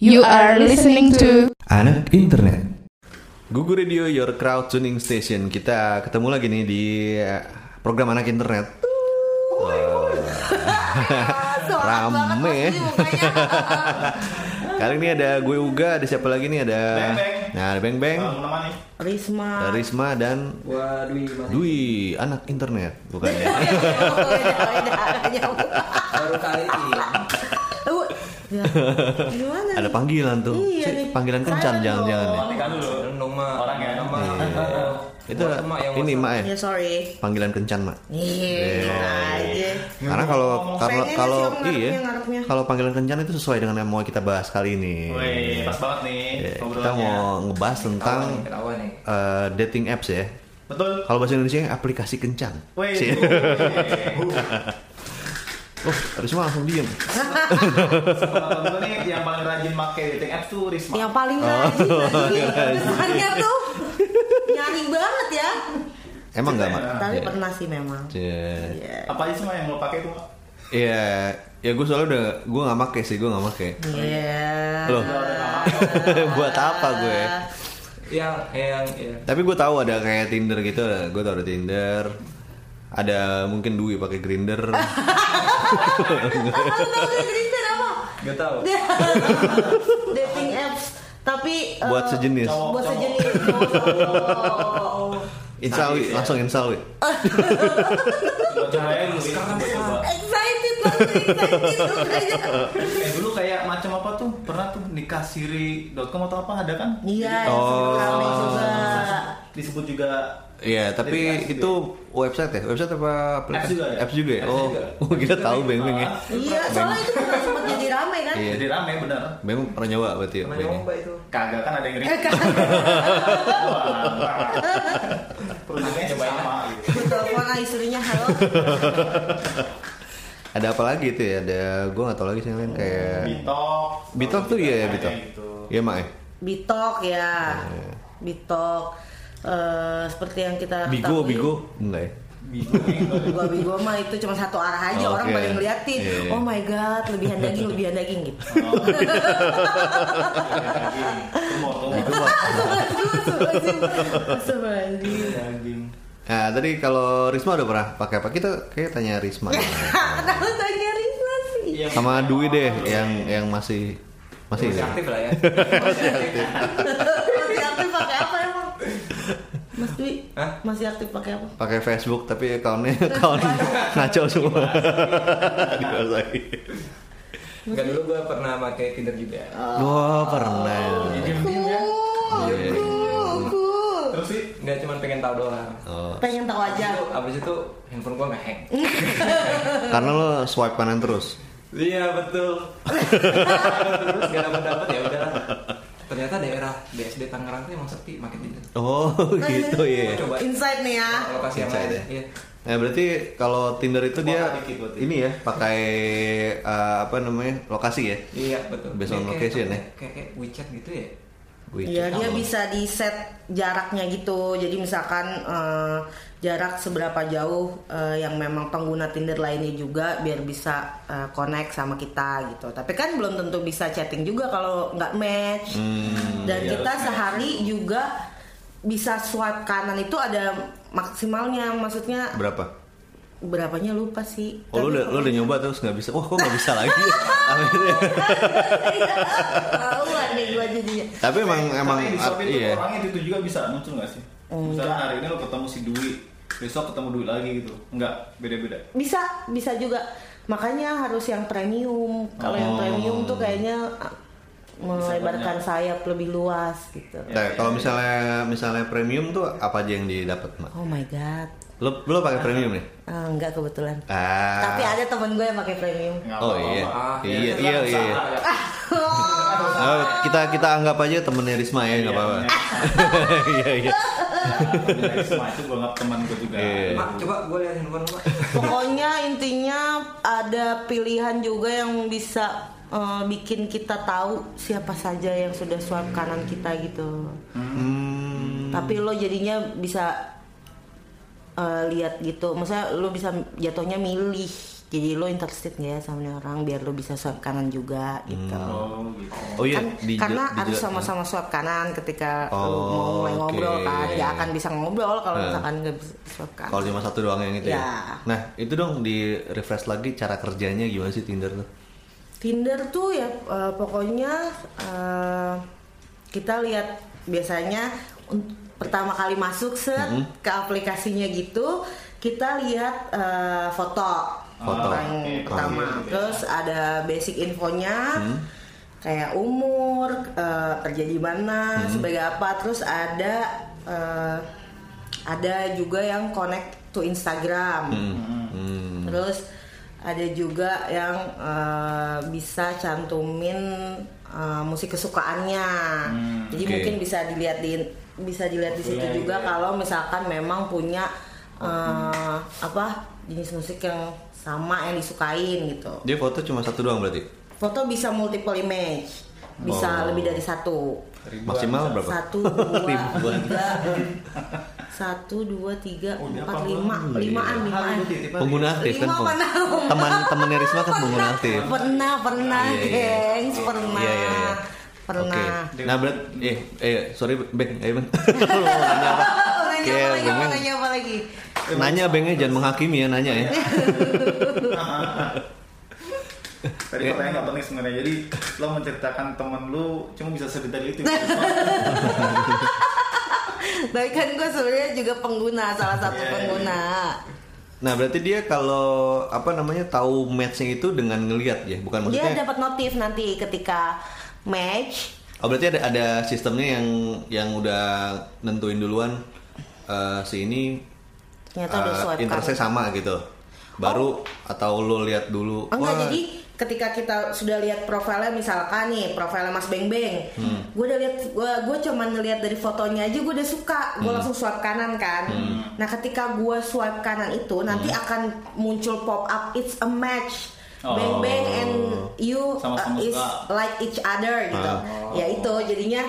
You are listening to Anak Internet. Google Radio, your crowd tuning station. Kita ketemu lagi nih di program Anak Internet. Rame. Kali ini ada gue Uga, ada siapa lagi nih? Ada Beng-Beng. Nah, ada Beng-Beng. Risma dan Dwi, anak internet, bukan ya? Baru kali ini. Ya. Gimana? Ada panggilan tuh. Iya, panggilan kencan jangan-jangan ya. Orang ya, nama. Itu ini Mak ya. Sorry. Panggilan kencan Mak. Iya aja. Karena kalau iya. Kalau panggilan kencan itu sesuai dengan yang mau kita bahas kali ini. Wih, pas banget nih. Kita mau ngebahas tentang dating apps ya. Betul. Kalau bahasa Indonesia aplikasi kencan. Wih. Oh, Risma langsung diem. Sebenarnya yang paling rajin pakai dating apps tuh Risma. Yang paling rajin. Rismanya tuh nyari banget ya. Emang nggak Mak? Tapi pernah sih memang. Apa aja semua yang lo pakai tuh? Iya, ya gue soalnya udah gue nggak pakai. Iya. Lo? Buat apa gue? Yang. Tapi gue tahu ada kayak Tinder gitu, gue tahu ada Tinder. Ada mungkin Dwi pakai Grindr. Grindr apa? Gak tau. Dating apps. Tapi buat sejenis. Langsung install. Excited. Dulu kayak macam apa tuh? Pernah tuh nikahsiri.com atau apa ada kan? Iya. Oh. Disebut juga. Iya, tapi itu website ya? Website apa? Apps juga ya? Oh, kita tahu Beng-Beng ya? Iya, soalnya itu pernah sempat jadi rame kan? Iya. Jadi rame, bener Beng-Beng pernah nyoba berarti ya? Pernah nyoba itu. Kagak kan ada yang ngeri. Perlunya nyobain sama gitu. Telepon lah istrinya, halo. Ada apa lagi itu ya? Ada, gue gak tau lagi sih yang lain kayak Bitok tuh iya ya, Bitok? Iya Mak ya? Bitok seperti yang kita Bigo ketahui. Bigo mah itu cuma satu arah aja, orang paling ngeliatin. Oh my god, lebihan daging gitu. Daging. Nah, tadi kalau Risma udah pernah pakai apa? Kita kayak tanya Risma. Tanya Risma sih. Sama Dwi deh yang masih aktif lah ya. Masih aktif pakai apa emang? Mas Dwi, masih aktif pakai apa? Pakai Facebook tapi account ngaco semua. Enggak, dulu gue pernah pakai Tinder juga. Oh, pernah. Cool. Terus sih nggak cuma pengen tahu doang. Pengen tahu aja. Abis itu handphone gue nge-hack. Karena lo swipe kanan terus. Iya betul. Terus gak dapat ya udahlah. Ternyata daerah BSD Tangerang itu emang sepi makin tinggi. Oh gitu ya. Coba insight nih ya. Lokasi yang lain. Iya. Nah berarti kalau Tinder itu dia ini ya pakai lokasi ya. Iya betul. Based on location ya. Kayak WeChat gitu ya. Iya dia bisa di set jaraknya gitu. Jadi misalkan jarak seberapa jauh yang memang pengguna Tinder lainnya juga biar bisa connect sama kita gitu. Tapi kan belum tentu bisa chatting juga kalau nggak match. Dan kita sehari juga bisa swipe kanan itu ada maksimalnya, maksudnya berapanya lupa sih. Oh lo udah nyoba terus nggak bisa. Wah kok nggak bisa lagi. Tapi emang iya. Orangnya itu juga bisa muncul nggak sih? Misalnya hari ini lo ketemu si Dwi, besok ketemu Dwi lagi gitu. Enggak, beda-beda. Bisa juga. Makanya harus yang premium. Kalau yang premium tuh kayaknya melebarkan sayap lebih luas gitu. Nah, kalau misalnya premium tuh apa aja yang didapat, Mak? Oh my god. Lo pakai premium nih? Enggak kebetulan. Tapi ada temen gue yang pakai premium. Oh iya. Iya. Kita anggap aja temennya Risma ya, enggak apa-apa. Iya. Risma itu gue anggap teman gue juga. Mak, coba gue lihat handphone Mak. Pokoknya intinya ada pilihan juga yang bisa bikin kita tahu siapa saja yang sudah swipe kanan kita gitu. Tapi lo jadinya bisa lihat gitu, maksudnya lu bisa jatuhnya milih Jadi lo interested gak ya sama orang biar lo bisa swipe kanan juga gitu. Oh, gitu. Oh iya, kan, karena harus sama-sama swipe kanan ketika lo mau mulai ngobrol kan. Ya akan bisa ngobrol kalau misalkan gak bisa swipe kanan. Kalau cuma satu doang yang itu ya. Nah itu dong di refresh lagi cara kerjanya gimana sih Tinder tuh? Tinder tuh ya pokoknya kita lihat biasanya pertama kali masuk ke aplikasinya gitu kita lihat foto orang pertama, terus ada basic infonya kayak umur, kerja di mana, sebagai apa, terus ada juga yang connect to Instagram, terus ada juga yang bisa cantumin musik kesukaannya, jadi mungkin bisa dilihat di situ juga kalau misalkan memang punya jenis musik yang sama yang disukain gitu. Dia foto cuma satu doang berarti? Foto bisa multiple image, bisa lebih dari satu. Ribuan. Maksimal berapa? 1, 2, 3, 4, 5 pengguna aktif kan? Teman-temannya Risma kan pengguna aktif. Pernah, gengs. Iya. Pernah. Okay. Nah berat, sorry Beng, ayo Bang. Nanya apa lagi? Nanya Bengnya jangan menghakimi ya, nanya ya. Tadi pertanyaan nggak penting sebenarnya. Jadi lo menceritakan temen lo cuma bisa sedetail itu. Tapi kan gue sebenarnya juga pengguna, salah satu pengguna. Nah berarti dia kalau tahu matchnya itu dengan ngelihat ya, bukan maksudnya? Dia dapat notif nanti ketika match. Oh berarti ada sistemnya yang udah nentuin duluan si ini interestnya sama gitu. Baru atau lo lihat dulu. Enggak, jadi ketika kita sudah lihat profilnya, misalkan nih profilnya Mas Beng-Beng, gue udah lihat, gue cuma ngelihat dari fotonya aja gue udah suka, gue langsung swipe kanan kan. Nah ketika gue swipe kanan itu nanti akan muncul pop up it's a match. Beng-Beng and you is like each other gitu. Ya itu jadinya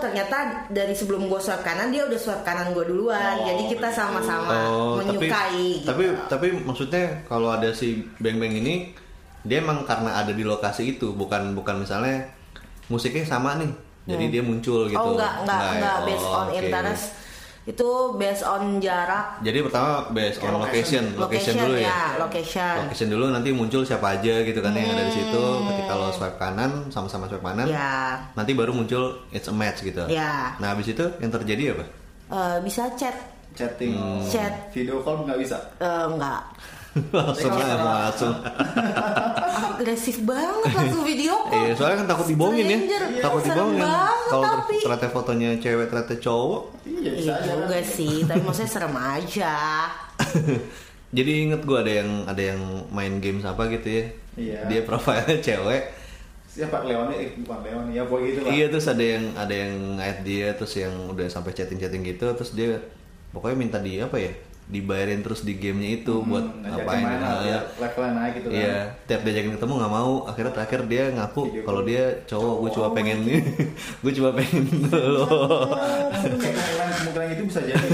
ternyata dari sebelum gue swipe kanan dia udah swipe kanan gue duluan. Jadi kita sama-sama menyukai. Tapi maksudnya kalau ada si Beng-Beng ini dia emang karena ada di lokasi itu, bukan misalnya musiknya sama nih. Jadi dia muncul gitu. Enggak. Based on interest. Itu based on jarak. Jadi pertama based on location dulu ya. Location dulu nanti muncul siapa aja gitu kan yang ada di situ. Ketika lo swipe kanan, sama-sama swipe kanan. Ya. Nanti baru muncul it's a match gitu. Ya. Nah, habis itu yang terjadi apa? Bisa chatting. Chat. Video call enggak bisa? Enggak. langsung agresif banget langsung video call. Soalnya kan takut dibongin ya. Kalau ternyata fotonya cewek ternyata cowok. Iya juga sih, tapi maksudnya serem aja. Jadi inget gue ada yang main games apa gitu ya. Iya. Dia profilnya cewek. Siapa bukan Leon ya boy gitu lah. Iya terus ada yang add dia terus yang udah sampai chatting gitu terus dia pokoknya minta dia dibayarin terus di gamenya itu buat ngapain ya gitu kan. Iya, tiap diajakin ketemu nggak mau, akhirnya terakhir dia ngaku kalau dia cowok. Gue cuma pengen lo. Kemungkinan itu bisa jadi.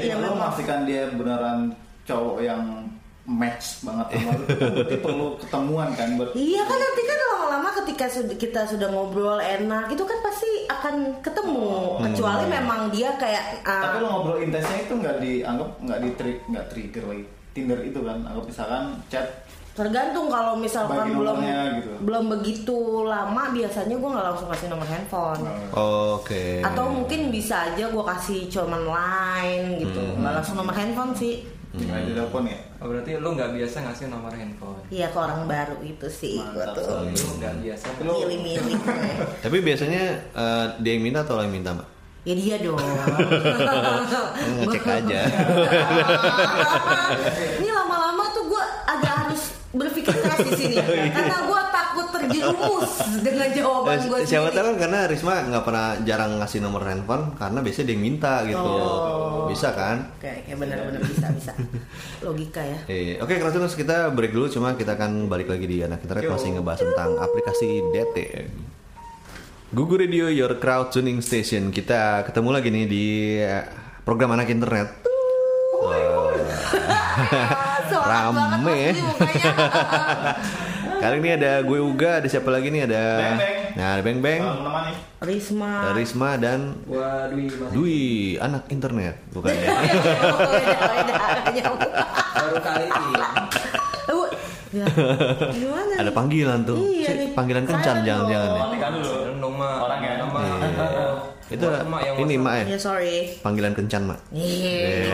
Ya, lo memastikan dia beneran cowok yang match banget sama lo. Nanti perlu ketemuan kan. Iya kan nanti kan lama-lama ketika kita sudah ngobrol enak itu kan pasti akan ketemu. Kecuali memang dia kayak. Tapi lo ngobrol intensnya itu nggak trigger lagi Tinder itu kan. Anggap misalkan chat. Tergantung kalau misalkan belum begitu lama biasanya gue nggak langsung kasih nomor handphone. Oke. Atau mungkin bisa aja gue kasih cuman Line gitu, nggak langsung nomor handphone sih. Nggak ada telepon ya? Oh, berarti lu nggak biasa ngasih nomor handphone? Iya, ke orang baru itu sih. Mantap, gue tuh. Lu nggak biasa. Milih-milih. Tapi biasanya dia yang minta atau lo yang minta, Mbak? Ya dia dong. Ngecek aja. Ini lama-lama tuh gue agak harus berpikir keras di sini, karena gue takut terjerumus dengan jawaban gue sendiri. Siapa tahu kan karena Risma nggak pernah jarang ngasih nomor handphone karena biasanya dia yang minta gitu. Bisa kan? Oke, benar-benar bisa. Logika ya. Oke, terus kita break dulu, cuma kita akan balik lagi di Anak Internet masih ngebahas tentang aplikasi dating. Google Radio, your crowd tuning station. Kita ketemu lagi nih di program Anak Internet. Rame. Kali ini ada gue Uga, ada siapa lagi nih, ada Beng Beng. Nah, ada Beng Beng. Risma dan Dwi, anak internet, bukan ya? Baru kali ini. Ya. Gimana? Ada panggilan tuh. Iya, panggilan kencan jangan-jangan ya. Orang ya, nama. Itu ini Mak ya. Sorry. Panggilan kencan Mak. Iya.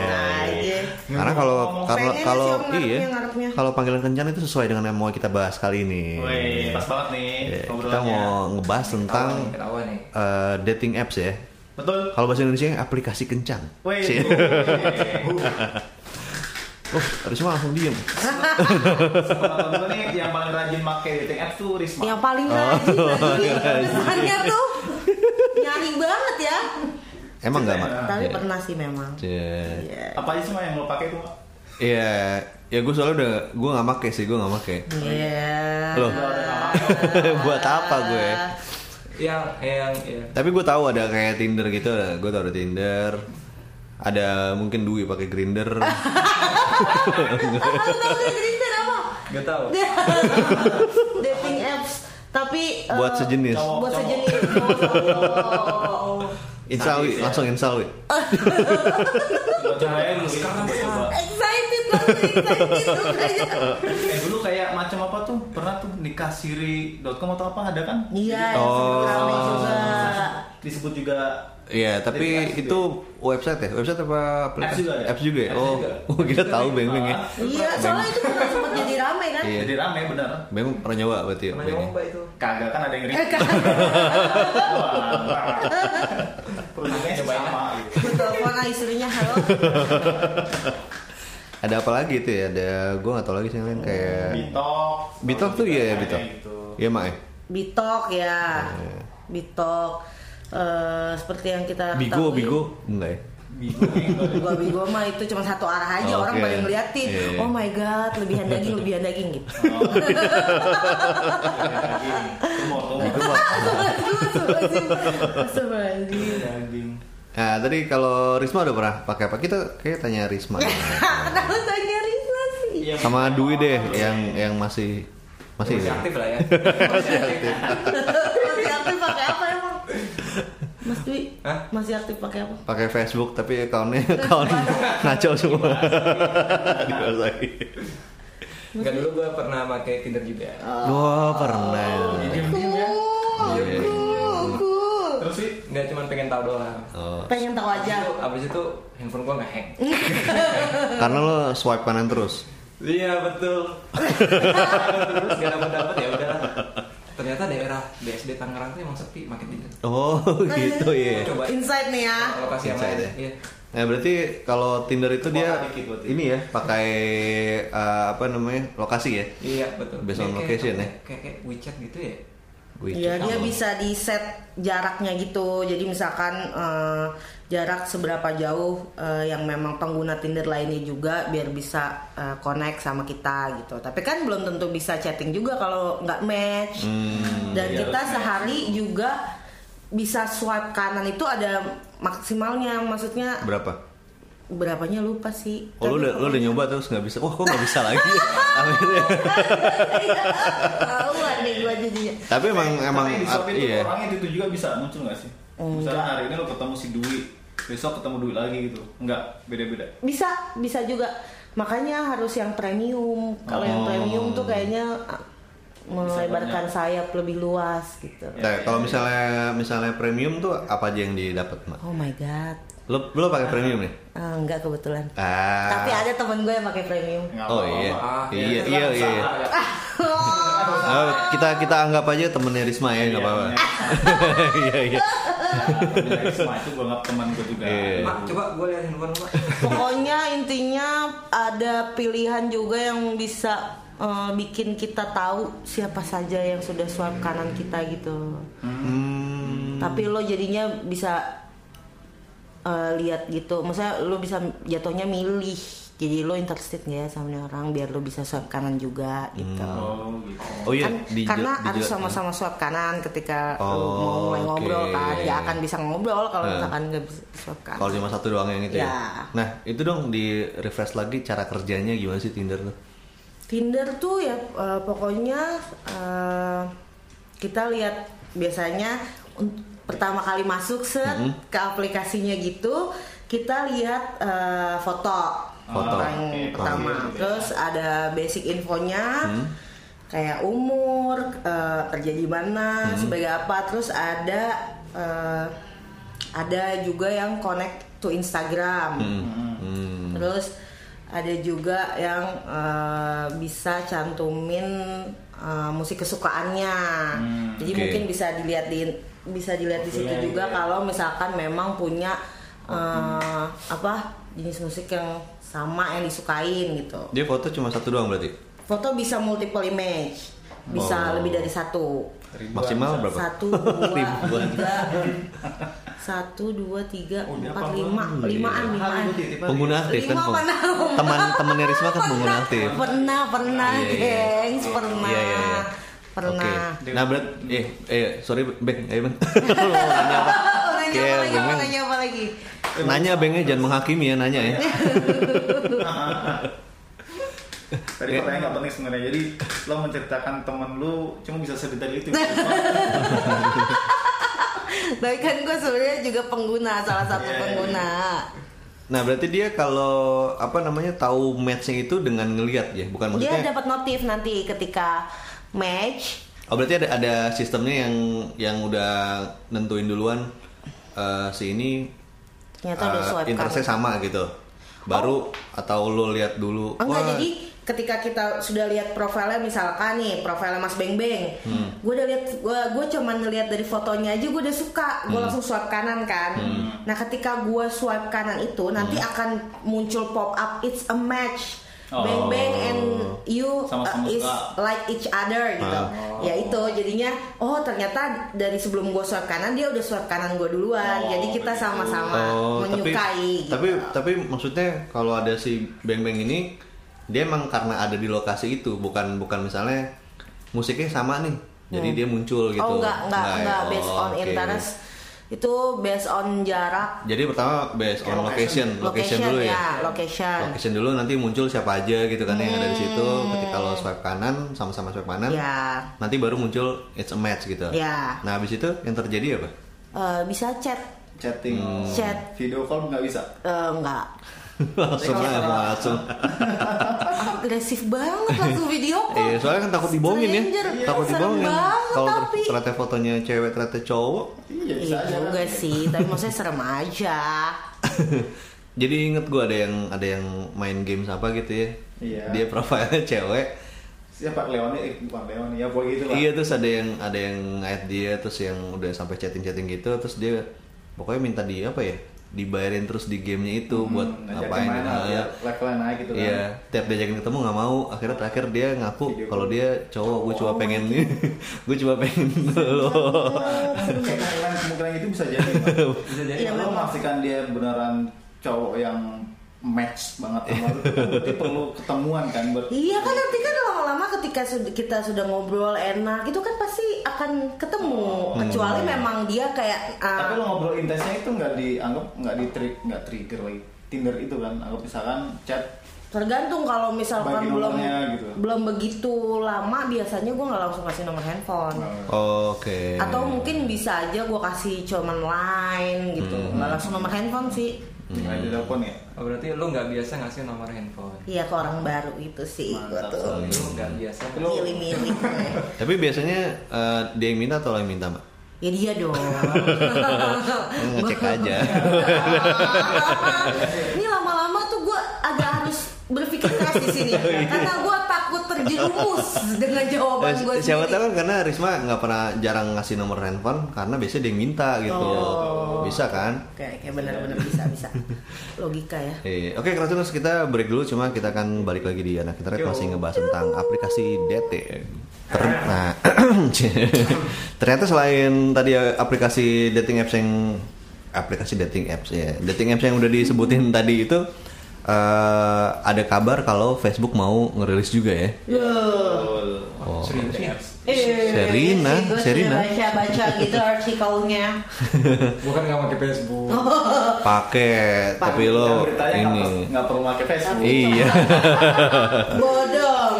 Karena kalau iya. Kalau panggilan kencan itu sesuai dengan yang mau kita bahas kali ini. Wih, pas banget nih. Kita mau ngebahas tentang dating apps ya. Betul. Kalau bahasa Indonesia aplikasi kencan. Wih. Oh, Risma langsung diem. Sebenarnya yang paling rajin pakai dating apps tuh Risma. Yang paling rajin, pesannya tuh nyari banget ya. Emang nggak Mak? Tapi pernah sih memang. Apa aja semua yang lo pakai tuh? Iya, ya gue soalnya udah gue nggak pakai. Iya. Lo? Buat apa gue? Yang. Tapi gue tahu ada kayak Tinder gitu, gue tahu ada Tinder. Ada mungkin Dwi pakai Grindr. Grindr apa? Gak tau. Dating apps. Tapi buat sejenis. Langsung install. Excited. Dulu kayak macam apa tuh? Pernah tuh nikahsiri.com atau apa ada kan? Iya. Disebut juga. Iya, tapi itu website ya? Website apa? Apps juga ya? Oh, kita tahu Beng-Beng ya? Iya, soalnya itu pernah sempat jadi rame kan? Iya. Jadi rame, benar. Beng pernah nyoba berarti ya? Pernah nyoba itu. Kagak kan ada yang ringan. Perlunya sama gitu. Telepon istrinya, halo. Ada apa lagi itu ya? Ada, gue gak tau lagi sih yang lain kayak... Bitok tuh iya ya, Bitok? Iya, Mak ya? Bitok. Seperti yang kita Bigo, tahu Bigo enggak ya? Bigo mah itu cuma satu arah aja, orang paling ngeliatin. Yeah. Oh my god, lebihan daging gitu. Daging. Nah, tadi kalau Risma udah pernah pakai apa? Kita kayak tanya Risma. Sih. Sama Dwi deh yang masih aktif lah ya. Masih aktif pakai apa emang? Mas Dwi, masih aktif pakai apa? Pakai Facebook tapi account ngaco semua. Enggak, dulu gue pernah pakai Tinder juga. Oh, pernah. Cool. Terus sih enggak cuma pengen tahu doang. Pengen tahu aja. Abis itu handphone gue nge-hack. Karena lo swipe kanan terus. Iya, betul. Terus gak dapat ya udahlah. Ternyata daerah BSD Tangerang tuh emang sepi makin dingin. Oh, gitu ya. Coba insight nih ya. Lokasi yang lain. Iya. Nah, berarti kalau Tinder itu dia ini ya, pakai lokasi ya? Iya, betul. Based on location ya. Kayak WeChat gitu ya. Iya, dia bisa di set jaraknya gitu. Jadi misalkan jarak seberapa jauh yang memang pengguna Tinder lainnya juga biar bisa connect sama kita gitu. Tapi kan belum tentu bisa chatting juga kalau nggak match. Dan kita sehari juga bisa swipe kanan itu ada maksimalnya, maksudnya berapanya lupa sih. Oh, lu udah nyoba terus nggak bisa. Wah, kok nggak bisa lagi. Tahuan nih gua jadinya. Tapi emang iya. Orangnya itu juga bisa muncul nggak sih? Misalnya hari ini lu ketemu si Dwi, besok ketemu Dwi lagi gitu. Enggak, beda-beda. Bisa juga. Makanya harus yang premium. Kalau yang premium tuh kayaknya melebarkan sayap lebih luas gitu. Ya, kalau misalnya premium tuh apa aja yang didapat, Mak? Oh my god. Lo pakai premium nih? Enggak, kebetulan. Tapi ada temen gue yang pakai premium. Oh iya. Iya. Kita anggap aja temennya Risma ya, enggak apa-apa. Iya. Risma itu gue anggap teman gue juga. Mak, coba gue lihat handphone Mak. Pokoknya intinya ada pilihan juga yang bisa bikin kita tahu siapa saja yang sudah swipe kanan kita gitu. Tapi lo jadinya bisa lihat gitu, maksudnya lo bisa jatuhnya milih, jadi lo interested nggak ya sama orang biar lo bisa swipe kanan juga gitu. Oh iya, karena harus sama-sama swipe kanan ketika lo mau ngobrol kan, ya nggak akan bisa ngobrol kalau misalkan nggak bisa swipe. Kalau cuma satu doang yang itu ya. Ya. Nah itu dong di refresh lagi cara kerjanya gimana sih Tinder tuh? Tinder tuh ya pokoknya kita lihat biasanya pertama kali masuk ke aplikasinya gitu kita lihat foto orang pertama, terus ada basic infonya kayak umur, kerja di mana, sebagai apa, terus ada juga yang connect to Instagram, terus ada juga yang bisa cantumin musik kesukaannya. Jadi mungkin bisa dilihat di situ juga kalau misalkan memang punya jenis musik yang sama yang disukain gitu. Dia foto cuma satu doang berarti? Foto bisa multiple image. Bisa lebih dari satu. Ribuan. Maksimal berapa? 1, 2, 3, 4, 5 pengguna aktif kan? Teman-temannya Risma kan pengguna aktif. Pernah yeah. Pernah okay. Nah berat sorry Beng. Ayo Beng. Nanya apa lagi? Nanya Bengnya jangan menghakimi ya, nanya ya. Tadi pertanyaan nggak penting sebenarnya. Jadi lo menceritakan temen lo cuma bisa sedetail itu. Tapi kan gue sebenarnya juga pengguna, salah satu pengguna. Nah berarti dia kalau tahu matchnya itu dengan ngelihat ya, bukan maksudnya. Dia dapat notif nanti ketika match. Oh berarti ada sistemnya yang udah nentuin duluan si ini interestnya sama gitu. Baru atau lo lihat dulu. Enggak, jadi ketika kita sudah lihat profilnya, misalkan nih profilnya Mas Beng-Beng, gue udah lihat, gue cuma ngelihat dari fotonya aja gue udah suka, gue langsung swipe kanan kan. Nah ketika gue swipe kanan itu nanti akan muncul pop up it's a match, Beng-Beng and you is like each other gitu. Ya itu jadinya ternyata dari sebelum gue swipe kanan dia udah swipe kanan gue duluan, jadi kita sama-sama menyukai. Tapi maksudnya kalau ada si Beng-Beng ini, dia emang karena ada di lokasi itu, bukan misalnya musiknya sama nih, jadi dia muncul gitu. Enggak. Based on interest, itu based on jarak. Jadi pertama based on location dulu ya. Location dulu nanti muncul siapa aja gitu kan yang ada di situ. Ketika lo swipe kanan, sama-sama swipe kanan, nanti baru muncul it's a match gitu. Yeah. Nah habis itu yang terjadi apa? Bisa chatting. Video call nggak bisa? Enggak. langsung agresif banget langsung video call. Soalnya kan takut dibohongin ya. Takut dibohongin. Kalau ternyata fotonya cewek ternyata cowok. Iya juga sih, tapi maksudnya serem aja. Jadi inget gue ada yang main game apa gitu ya. Iya. Dia profilnya cewek. Siapa bukan Leon ya boy gitu lah. Iya terus ada yang add dia, terus yang udah sampai chatting gitu, terus dia pokoknya minta dia dibayarin terus di gamenya itu buat ngapain ya, gitu kan. Iya, tiap diajakin ketemu nggak mau, akhirnya terakhir dia ngaku kalau dia cowok. Gue cuma pengen lo. Kemungkinan itu bisa jadi. Lo memastikan dia beneran cowok yang match banget sama lu, berarti perlu ketemuan kan? Iya kan nanti kan lama-lama ketika kita sudah ngobrol enak, itu kan pasti akan ketemu. Kecuali memang dia kayak. Tapi lo ngobrol intensnya itu nggak trigger lagi Tinder itu kan? Anggap misalkan chat. Tergantung kalau misalkan belum begitu lama, biasanya gue nggak langsung kasih nomor handphone. Oke. Atau mungkin bisa aja gue kasih cuman Line gitu, nggak langsung nomor handphone sih. Nggak ada telepon ya? Oh, berarti lu nggak biasa ngasih nomor handphone? Iya, ke orang baru itu sih. Mantap, gue tuh. Lu nggak biasa. Milih-milih. Tapi biasanya dia yang minta atau lo yang minta, Mbak? Ya dia dong. Ngecek aja. Ini lama-lama tuh gue agak harus berpikir keras di sini, karena gue takut terjerumus dengan jawaban gue sendiri. Siapa tahu kan karena Risma nggak pernah jarang ngasih nomor handphone karena biasanya dia yang minta gitu. Bisa kan? Kayak benar-benar bisa. Logika ya. Oke, Kratuners, kita break dulu, cuma kita akan balik lagi di Anak Internet masih ngebahas tentang aplikasi dating. Nah, ternyata selain tadi aplikasi dating apps yang udah disebutin tadi itu, ada kabar kalau Facebook mau ngerilis juga ya. Serius. Serina, gue Serina. Baca-baca gitu artikelnya. Bukan nggak pakai Facebook. Pakai, tapi lo ini nggak perlu pakai Facebook. Iya. Bodong,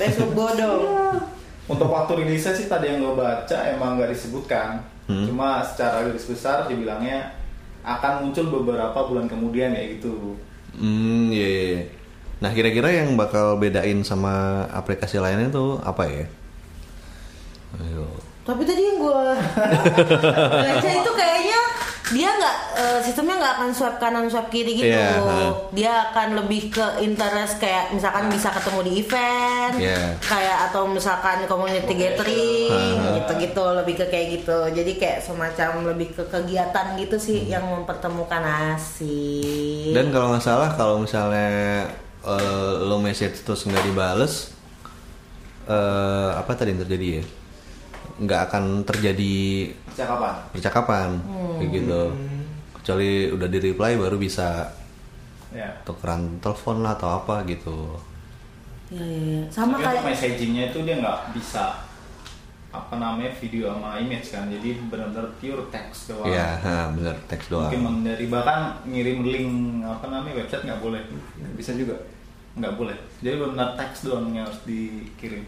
Facebook bodong. Untuk waktu rilisnya sih tadi yang gue baca emang nggak disebutkan. Cuma secara garis besar dibilangnya akan muncul beberapa bulan kemudian ya gitu. Iya. Nah kira-kira yang bakal bedain sama aplikasi lainnya tuh apa ya? Ayo. Tapi tadi yang gue baca itu kayaknya dia nggak sistemnya nggak akan swipe kanan swipe kiri gitu, dia akan lebih ke interest kayak misalkan bisa ketemu di event, kayak atau misalkan community gathering gitu-gitu lebih ke kayak gitu, jadi kayak semacam lebih ke kegiatan gitu sih yang mempertemukan asik. Dan kalau nggak salah kalau misalnya lo message terus nggak dibales, apa tadi yang terjadi ya? Nggak akan terjadi percakapan kayak gitu, kecuali udah di reply baru bisa tukeran telepon lah atau apa gitu. Sama kayak messagingnya itu dia nggak bisa apa namanya video sama image kan, jadi benar-benar pure text doang. Benar text doang. Mungkin dari bahkan ngirim link apa namanya website nggak boleh, nggak bisa juga. Nggak boleh, jadi benar teks doang yang harus dikirim.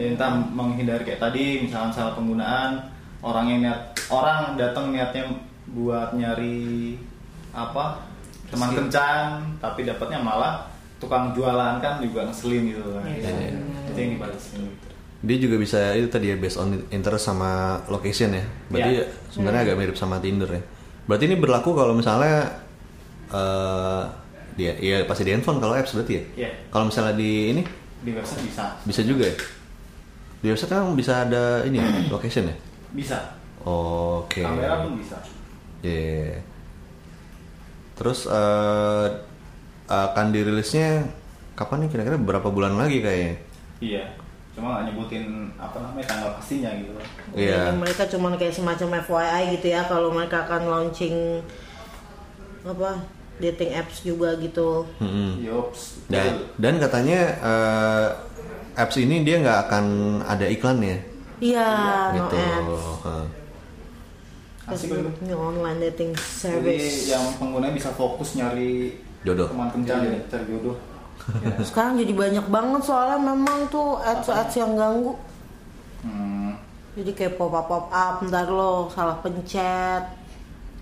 Jadi entah menghindari kayak tadi misalnya salah penggunaan, orang datang niatnya buat nyari apa teman kencan tapi dapatnya malah tukang jualan kan juga ngeselin gitu kan. Itu yang dibales gitu. Dia juga bisa itu tadi ya, based on interest sama location ya, berarti sebenarnya agak mirip sama Tinder ya. Berarti ini berlaku kalau misalnya dia pasti di handphone kalau apps berarti ya. Kalau misalnya di website bisa juga ya. Di website kan bisa ada ini location ya. Bisa. Oke. Kamera pun bisa. Terus akan dirilisnya kapan nih kira-kira, berapa bulan lagi kayaknya? Cuma nggak nyebutin apa namanya tanggal pastinya gitu. Mereka cuma kayak semacam FYI gitu ya kalau mereka akan launching apa? Dating apps juga gitu. Dan katanya apps ini dia nggak akan ada iklannya. Gitu. No ads. Ini online dating service. Jadi yang pengguna bisa fokus nyari jodoh. Teman kencan cari jodoh. Sekarang jadi banyak banget soalnya memang tuh ads yang ganggu. Jadi kayak pop up, ntar lo salah pencet.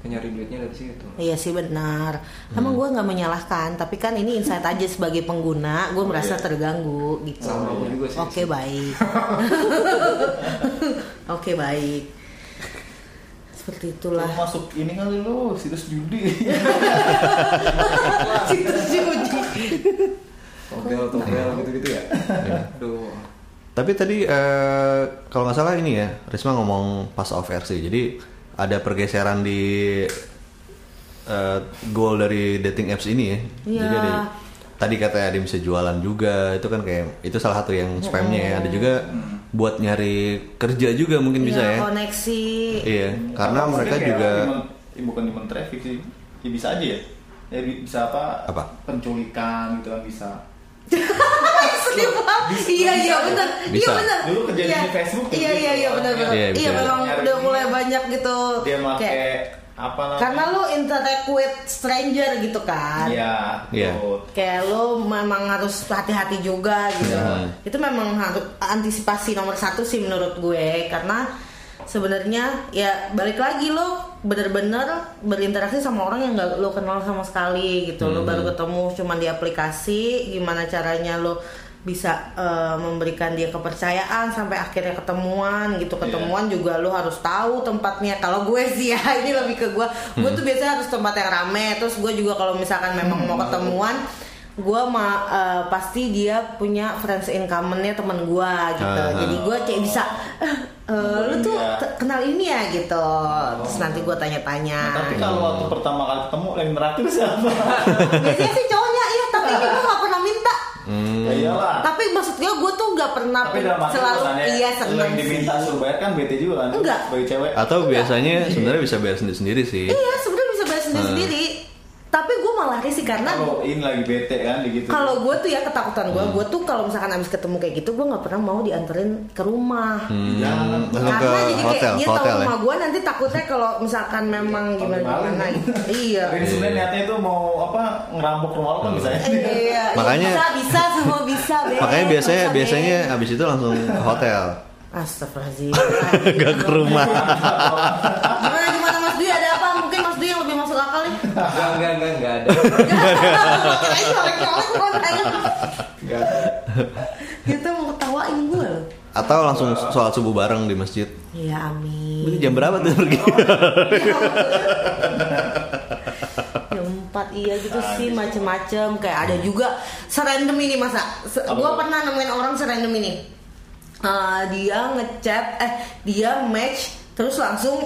Nyari duitnya dari situ. Iya sih benar. Emang gue nggak menyalahkan, tapi kan ini insight aja sebagai pengguna, gue merasa terganggu gitu. Baik. Baik. Seperti itulah. Lu masuk ini kali lo situs judi. Situs judi. Togel gitu-gitu ya. Aduh. Tapi tadi kalau nggak salah ini ya, Risma ngomong pas off air sih. Jadi ada pergeseran di goal dari dating apps ini ya. Jadi ada, tadi katanya ada yang bisa jualan juga, itu kan kayak itu salah satu yang spamnya ya. Ada juga buat nyari kerja juga mungkin bisa ya. Koneksi. Karena mereka juga bukan cuma traffic sih, ya bisa aja ya. Ya bisa apa? Penculikan gitu kan bisa. Iya benar. Dulu kejadian di Facebook. Iya benar. Iya memang udah mulai banyak gitu. Dia pakai apa namanya? Karena lu interact with stranger gitu kan. Iya. Kayak lu memang harus hati-hati juga gitu. Itu memang harus antisipasi nomor satu sih menurut gue, karena sebenarnya ya balik lagi lo bener-bener berinteraksi sama orang yang nggak lo kenal sama sekali gitu. Lo baru ketemu cuman di aplikasi, gimana caranya lo bisa memberikan dia kepercayaan sampai akhirnya ketemuan gitu. Ketemuan juga lo harus tahu tempatnya. Kalau gue sih ya ini lebih ke gue tuh biasanya harus tempat yang rame. Terus gue juga kalau misalkan memang mau ketemuan, gue pasti dia punya friends in common-nya temen gue gitu. Jadi gue kayak bisa lu tuh kenal ini ya gitu. Terus nanti gue tanya-tanya. Tapi kalau waktu pertama kali ketemu yang terakhir siapa? Biasanya sih cowoknya, tapi gue gak pernah minta. Tapi maksud gue tuh gak pernah selalu iya seneng sih. Diminta suruh bayar kan bete juga kan? Enggak. Bagi cewek. Atau biasanya sebenarnya bisa bayar sendiri sih. Iya sebenarnya bisa bayar sendiri. Tapi gue malah risih karena kalau ini lagi bete kan gitu. Kalau gue tuh ya ketakutan gue tuh kalau misalkan abis ketemu kayak gitu gue nggak pernah mau dianterin ke rumah. Karena jadi kayak hotel, dia tahu rumah gue nanti takutnya kalau misalkan memang gimana gitu. Iya. Jadi sebenarnya niatnya tuh mau apa ngerampok rumah lo kan bisa. Iya. Makanya bisa semua bisa. Makanya biasanya abis itu langsung ke hotel. Astagfirullahaladzim. Gak ke rumah. Gimana Mas Dwi, ada apa? Mungkin Mas Dwi yang lebih masuk akal nih. Enggak ada. Gak ada. Kita mau ketawain gue loh. Atau langsung sholat subuh bareng di masjid. Iya amin. Jam berapa tuh pergi? Iya gitu sih macem-macem. Kayak ada juga serandom ini masa. Gue pernah nemuin orang serandom ini. Dia ngechat, dia match, terus langsung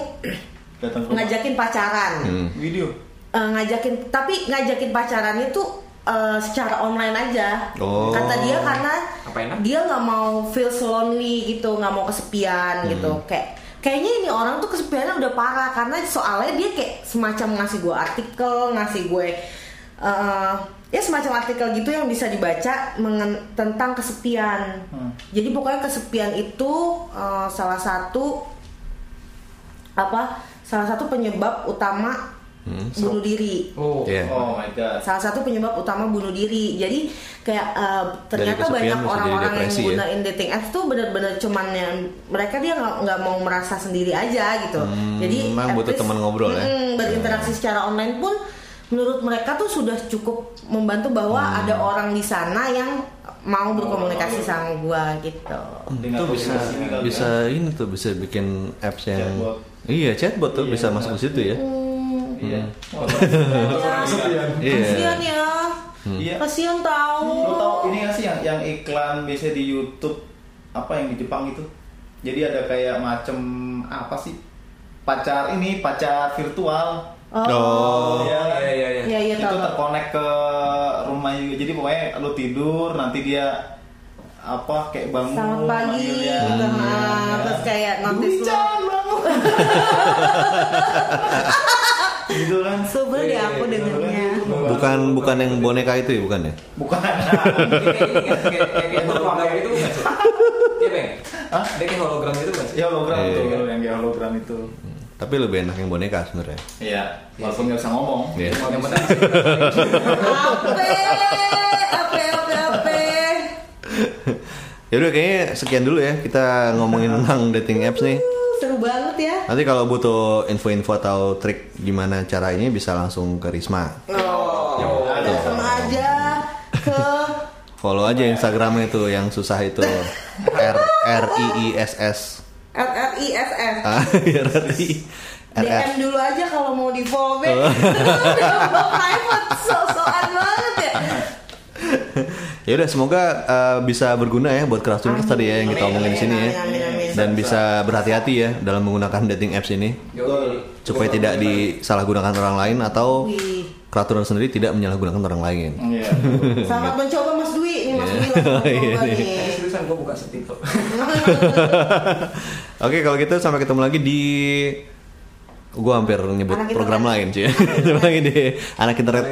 ngajakin pacaran. Video. Ngajakin pacaran itu secara online aja. Oh. Kata dia karena dia nggak mau feel lonely gitu, nggak mau kesepian gitu. Kayaknya ini orang tuh kesepiannya udah parah karena soalnya dia kayak semacam ngasih gue artikel, ngasih gue. Ya semacam artikel gitu yang bisa dibaca tentang kesepian. Jadi pokoknya kesepian itu salah satu penyebab utama bunuh diri. Oh my god. Salah satu penyebab utama bunuh diri. Jadi kayak ternyata banyak orang-orang yang menggunakan dating apps tuh benar-benar cuman yang mereka dia nggak mau merasa sendiri aja gitu. Jadi memang butuh teman ngobrol ya. Berinteraksi secara online pun menurut mereka tuh sudah cukup membantu bahwa ada orang di sana yang mau berkomunikasi sama gua gitu. Itu bisa ini tuh bisa bikin apps yang chatbot. Iya chatbot tuh bisa masuk ke situ ya. Iya. Kasihan ya. Kasihan tahu. Lo tahu ini nggak sih yang iklan biasa di YouTube apa yang di Jepang itu? Jadi ada kayak macam apa sih pacar virtual. Oh iya, itu terkonek ke rumah juga. Jadi pokoknya lu tidur nanti dia apa kayak bangun. Selamat pagi. Terus kayak notis lu. Gitu kan. Sebel deh aku dengernya. Bukan yang boneka itu ya, bukan ya? Bukan. Kayak hologram itu bukan sih? Iya Bang. Hah? Dia kayak hologram itu bukan sih? Iya hologram itu. Yang hologram itu. Tapi lebih enak yang boneka sebenarnya. Iya, walaupun nggak bisa ngomong. Iya. Ape. Yaudah kayaknya sekian dulu ya kita ngomongin tentang dating apps nih. Seru banget ya. Nanti kalau butuh info-info atau trik gimana cara ini bisa langsung ke Risma. Oh, langsung aja ke. Follow aja Instagramnya tuh yang susah itu. RRISS. DM dulu aja kalau mau di follow back. Udah private so-soan banget ya. Ya udah semoga bisa berguna ya buat keras-keras tadi ya yang kita omongin di sini ya. Dan bisa berhati-hati ya dalam menggunakan dating apps ini. Supaya tidak disalahgunakan orang lain atau peraturan sendiri tidak menyalahgunakan orang lain. Iya. Selamat mencoba Mas Dwi. Ini Mas Dwi langsung nih. Gue buka setiktok. Oke, kalau gitu sampai ketemu lagi di gue hampir nyebut anak program internet. Lain sih. Ketemu lagi di anak internet.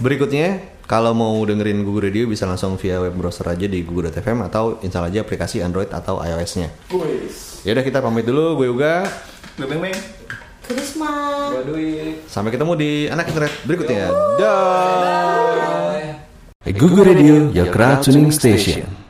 Berikutnya, kalau mau dengerin Google Radio bisa langsung via web browser aja di Google.fm atau install aja aplikasi Android atau iOS-nya. Ya udah kita pamit dulu, gue Uga. Beng. Krisma. Sampai ketemu di anak internet berikutnya. Dah. Google Radio, your crowd tuning station.